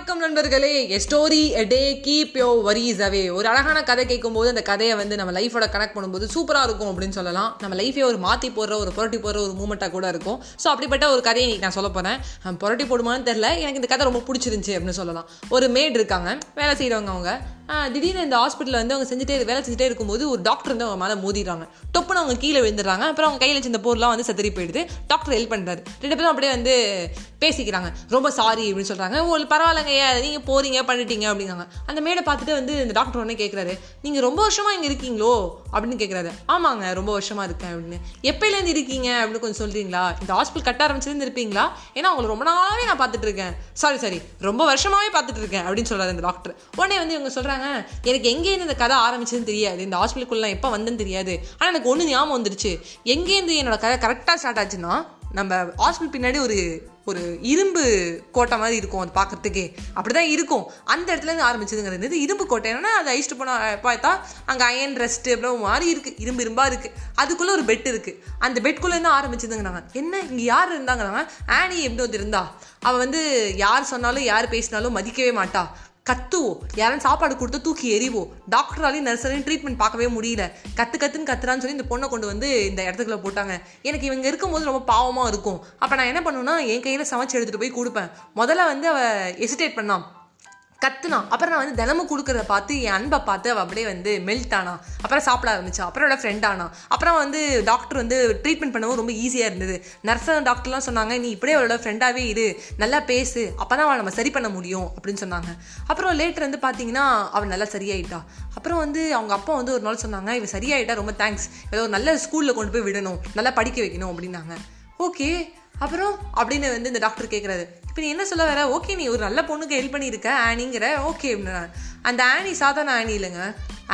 வணக்கம் நண்பர்களே. A story a day keep your worries away. ஒரு அழகான கதை கேட்கும்போது அந்த கதையை வந்து நம்ம லைஃபோட கனெக்ட் பண்ணும்போது சூப்பராக இருக்கும் அப்படின்னு சொல்லலாம். நம்ம லைஃபே ஒரு மாற்றி போடுற ஒரு புரட்டி போடுற ஒரு மூமெண்ட்டாக கூட இருக்கும். ஸோ அப்படிப்பட்ட ஒரு கதையை இன்றைக்கி நான் சொல்ல போகிறேன். புரட்டி போடுமான்னு தெரில, எனக்கு இந்த கதை ரொம்ப பிடிச்சிருந்துச்சி அப்படின்னு சொல்லலாம். ஒரு மேட் இருக்காங்க, வேலை செய்கிறவங்க. அவங்க திடீர்னு இந்த ஹாஸ்பிட்டலில் வந்து அவங்க வேலை செஞ்சுட்டே இருக்கும்போது ஒரு டாக்டர் வந்து அவங்க மேலே மோதிடுறாங்க. டொப்புன்னு அவங்க கீழே விழுந்துடுறாங்க. அப்புறம் அவங்க கையில் வச்சு இந்த பொருள்லாம் வந்து செதறி போயிடுது. டாக்டர் ஹெல்ப் பண்ணுறாரு. ரெண்டு பேரும் அப்படியே வந்து பேசிக்கிறாங்க. ரொம்ப சாரி அப்படின்னு சொல்கிறாங்க. உங்களுக்கு பரவாயில்லங்க, நீங்கள் போகிறீங்க பண்ணிட்டீங்க அப்படிங்காங்க. அந்த மேடை பார்த்துட்டு வந்து இந்த டாக்டர் உடனே கேட்குறாரு, நீங்கள் ரொம்ப வருஷமாக இங்கே இருக்கீங்களோ அப்படின்னு கேட்குறாரு. ஆமாங்க, ரொம்ப வருஷமாக இருக்கேன் அப்படின்னு. எப்போலேருந்து இருக்கீங்க அப்படின்னு கொஞ்சம் சொல்கிறீங்களா? இந்த ஹாஸ்பிட்டல் கட்ட ஆரம்பிச்சிருந்து இருப்பீங்களா? ஏன்னா அவங்களை ரொம்ப நாளாகவே நான் பார்த்துட்ருக்கேன். சாரி ரொம்ப வருஷமாகவே பார்த்துட்ருக்கேன் அப்படின்னு சொல்கிறாரு இந்த டாக்டர். உடனே வந்து இவங்க சொல்கிறாங்க, எனக்கு எங்கேருந்து இந்த கதை ஆரம்பிச்சதுன்னு தெரியாது, இந்த ஹாஸ்பிட்டலுக்குள்ளே எப்போ வந்தேன்னு தெரியாது, ஆனால் எனக்கு ஒன்று ஞாபகம் வந்துருச்சு. எங்கேருந்து என்னோட கதை கரெக்டாக ஸ்டார்ட் ஆச்சுன்னா, நம்ம ஹாஸ்பிட்டல் பின்னாடி ஒரு இரும்பு கோட்டை மாதிரி இருக்கும். அது பார்க்குறதுக்கே அப்படி தான் இருக்கும். அந்த இடத்துலேருந்து ஆரம்பிச்சதுங்கிறது இது இரும்பு கோட்டை. என்னென்னா அதை அழிச்சிட்டு போனால் பார்த்தா அங்கே அயன் ரெஸ்ட்டு அப்படின் மாதிரி இருக்குது, இரும்பாக இருக்குது. அதுக்குள்ளே ஒரு பெட் இருக்குது. அந்த பெட்குள்ளேருந்து ஆரம்பிச்சதுங்கிறாங்க. என்ன இங்கே யார் இருந்தாங்கிறாங்க? ஆனி எப்படி வந்து இருந்தா, அவள் வந்து யார் சொன்னாலும் யார் பேசினாலும் மதிக்கவே மாட்டா. கத்துவோம், யாரும் சாப்பாடு கொடுத்து தூக்கி எறிவோம். டாக்டராலையும் நர்ஸராலையும் ட்ரீட்மெண்ட் பார்க்கவே முடியல. கத்துன்னு கத்துறான்னு சொல்லி இந்த பொண்ணை கொண்டு வந்து இந்த இடத்துக்குள்ள போட்டாங்க. எனக்கு இவங்க இருக்கும்போது ரொம்ப பாவமாக இருக்கும். அப்போ நான் என்ன பண்ணுவேன்னா, என் கையில் சமைச்சு எடுத்துகிட்டு போய் கொடுப்பேன். முதல்ல வந்து அவள் ஹெசிடேட் பண்ணான், கத்துனா. அப்புறம் நான் வந்து தினமும் கொடுக்குறத பார்த்து என் அன்பை பார்த்து அவள் அப்படியே வந்து மெல்ட் ஆனா. அப்புறம் சாப்பிட ஆரம்பிச்சா. அப்புறம் என்னோட ஃப்ரெண்ட் ஆனா. அப்புறம் வந்து டாக்டர் வந்து ட்ரீட்மெண்ட் பண்ணவும் ரொம்ப ஈஸியாக இருந்தது. நர்ஸ் டாக்டர்லாம் சொன்னாங்க, நீ இப்படியே அவளோட ஃப்ரெண்டாகவே இரு, நல்லா பேசு, அப்போ தான் அவள் நம்ம சரி பண்ண முடியும் அப்படின்னு சொன்னாங்க. அப்புறம் லேட்டர் வந்து பார்த்தீங்கன்னா அவள் நல்லா சரியாயிட்டா. அப்புறம் வந்து அவங்க அப்பா வந்து ஒரு நாள் சொன்னாங்க, இவள் சரியாயிட்டா, ரொம்ப தேங்க்ஸ், ஏதோ ஒரு நல்ல ஸ்கூலில் கொண்டு போய் விடணும், நல்லா படிக்க வைக்கணும் அப்படின்னாங்க. ஓகே அப்புறம் அப்படின்னு வந்து இந்த டாக்டர் கேட்குறாரு, இப்போ நீ என்ன சொல்ல வர? ஓகே, நீ ஒரு நல்ல பொண்ணுக்கு ஹெல்ப் பண்ணியிருக்க ஆனிங்கிற. ஓகே அப்படின்னா, அந்த ஆனி சாதாரண ஆனி இல்லைங்க,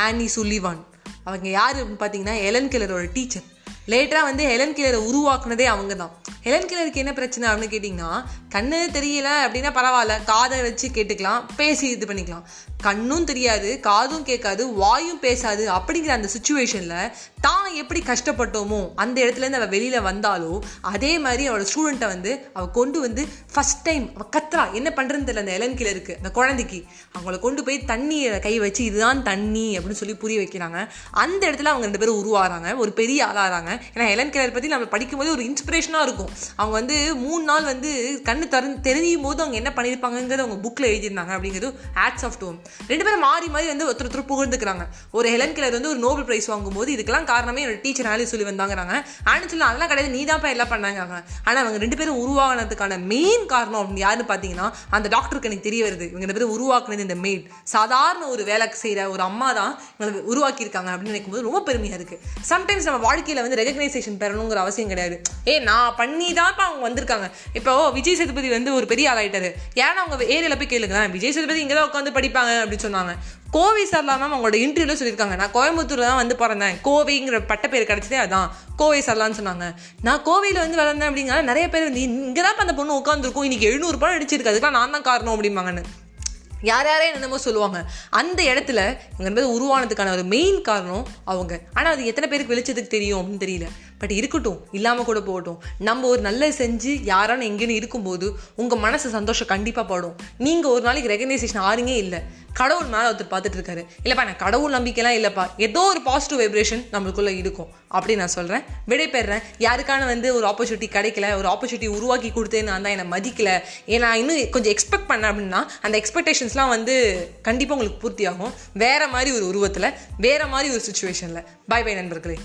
ஆனி சுல்லிவான். அவங்க யார் அப்படின்னு பார்த்தீங்கன்னா ஹெலன் கெல்லரோட டீச்சர். லேட்டராக வந்து ஹெலன் கெல்லரை உருவாக்குனதே அவங்க தான். ஹெலன் கெல்லருக்கு என்ன பிரச்சனை அப்படின்னு கேட்டிங்கன்னா, கண்ணு தெரியலை அப்படின்னா பரவாயில்ல, காதை வச்சு கேட்டுக்கலாம், பேசி இது பண்ணிக்கலாம். கண்ணும் தெரியாது, காதும் கேட்காது, வாயும் பேசாது அப்படிங்கிற அந்த சுச்சுவேஷனில் தான் எப்படி கஷ்டப்பட்டோமோ அந்த இடத்துலேருந்து அவள் வெளியில் வந்தாலோ அதே மாதிரி அவளோட ஸ்டூடெண்ட்டை வந்து அவள் கொண்டு வந்து ஃபஸ்ட் டைம் அவள் கத்துறா. என்ன பண்ணுறதுன்னு தெரியல அந்த ஹெலன் கெல்லருக்கு, அந்த குழந்தைக்கு. அவங்கள கொண்டு போய் தண்ணியை கை வச்சு இதுதான் தண்ணி அப்படின்னு சொல்லி புரிய வைக்கிறாங்க. அந்த இடத்துல அவங்க ரெண்டு பேரும் உருவாகிறாங்க, ஒரு பெரிய ஆளாகிறாங்க. ஏன்னா ஹெலன் கெல்லர் பற்றி நம்ம படிக்கும்போது ஒரு இன்ஸ்பிரேஷனாக இருக்கும். அவங்க வந்து 3 நாள் வந்து கண்ணு தெரியும் போது அவங்க என்ன பண்ணியிருப்பாங்கிறது அவங்க புக்கில் எழுதியிருந்தாங்க அப்படிங்கிறது ஆட்ஸ் ஆஃப் டோம். ரெண்டு பேரும் மாறி வந்து ஒருத்தர் புகழ்ந்துக்கிறாங்க. ஒரு ஹெலன் கெல்லர் வந்து ஒரு நோபல் பிரைஸ் வாங்கும்போது இதுக்கெல்லாம் காரணமே என்னோட டீச்சர் ஆனி சுல்லிவன் தாங்கிறாங்க. ஆனி சுல்லிவன் அதெல்லாம் கிடையாது, நீ தான் எல்லாம் பண்ணாங்க. ஆனால் அவங்க ரெண்டு பேரும் உருவாகினதுக்கான மெயின் காரணம் அப்படின்னு யாருன்னு பார்த்தீங்கன்னா அந்த டாக்டருக்கு எனக்கு தெரிய வருது. இவங்க ரெண்டு பேரும் உருவாக்குனது இந்த மெய்ட், சாதாரண ஒரு வேலை செய்கிற ஒரு அம்மா தான் இவங்களை உருவாக்கியிருக்காங்க அப்படின்னு நினைக்கும் போது ரொம்ப பெருமையாக இருக்குது. சம்டைம்ஸ் நம்ம வாழ்க்கையில் வந்து ரெகக்னைசேஷன் பெறணுங்கிற அவசியம் கிடையாது. நான் பண்ணி தான் இப்போ அவங்க வந்திருக்காங்க. இப்போ விஜய் சேதுபதி வந்து ஒரு பெரிய ஆளாயிட்டாரு. ஏன்னா அவங்க ஏரியில் போய் கேளுங்களேன், விஜய் சேதுபதி இங்கே தான் உட்காந்து படிப்பாங்க அப்படின்னு சொன்னாங்க. கோவை சரளா மேம் அவங்களோட இன்டர்வியூவில் சொல்லியிருக்காங்க, நான் கோயம்புத்தூரில் தான் வந்து பிறந்தேன், கோவைங்கிற பட்ட பேர் கிடச்சதே அதான் கோவை சரளான்னு சொன்னாங்க. நான் கோவையில் வந்து வளர்ந்தேன் அப்படிங்கிற நிறைய பேர் வந்து இங்கே தான் அந்த பொண்ணு உட்காந்துருக்கும், இன்றைக்கி 700 படம் அடிச்சிருக்கு, அதுக்கெல்லாம் நான் தான் காரணம் அப்படிம்பாங்கன்னு யாரே என்னென்னமோ சொல்லுவாங்க. அந்த இடத்துல இவங்க என்பது உருவானதுக்கான ஒரு மெயின் காரணம் அவங்க. ஆனால் அது எத்தனை பேருக்கு வெளிச்சத்துக்கு தெரியும் அப்படின்னு தெரியல. பட் இருக்கட்டும், இல்லாமல் கூட போகட்டும். நம்ம ஒரு நல்லது செஞ்சு யாரானு எங்கேன்னு இருக்கும்போது உங்கள் மனசு சந்தோஷம் கண்டிப்பாக பாடும். நீங்கள் ஒரு நாளைக்கு ரெகக்னைசேஷன் ஆறுங்க இல்லை, கடவுள் மேலே ஒருத்தர் பார்த்துட்டு இருக்காரு. இல்லைப்பா நான் கடவுள் நம்பிக்கைலாம் இல்லைப்பா, ஏதோ ஒரு பாசிட்டிவ் வைப்ரேஷன் நம்மளுக்குள்ளே இருக்கும் அப்படின்னு நான் சொல்கிறேன். விடைபெறேன். யாருக்கான வந்து ஒரு ஆப்பர்ச்சுனிட்டி கிடைக்கல, ஒரு ஆப்பர்ச்சுனிட்டி உருவாக்கி கொடுத்தே நான் தான் என்னை மதிக்கலை, ஏன்னா இன்னும் கொஞ்சம் எக்ஸ்பெக்ட் பண்ணேன் அப்படின்னா அந்த எக்ஸ்பெக்டேஷன்ஸ்லாம் வந்து கண்டிப்பாக உங்களுக்கு பூர்த்தியாகும். வேறு மாதிரி ஒரு உருவத்தில், வேறு மாதிரி ஒரு சுச்சுவேஷனில். பை பை நண்பர்களே.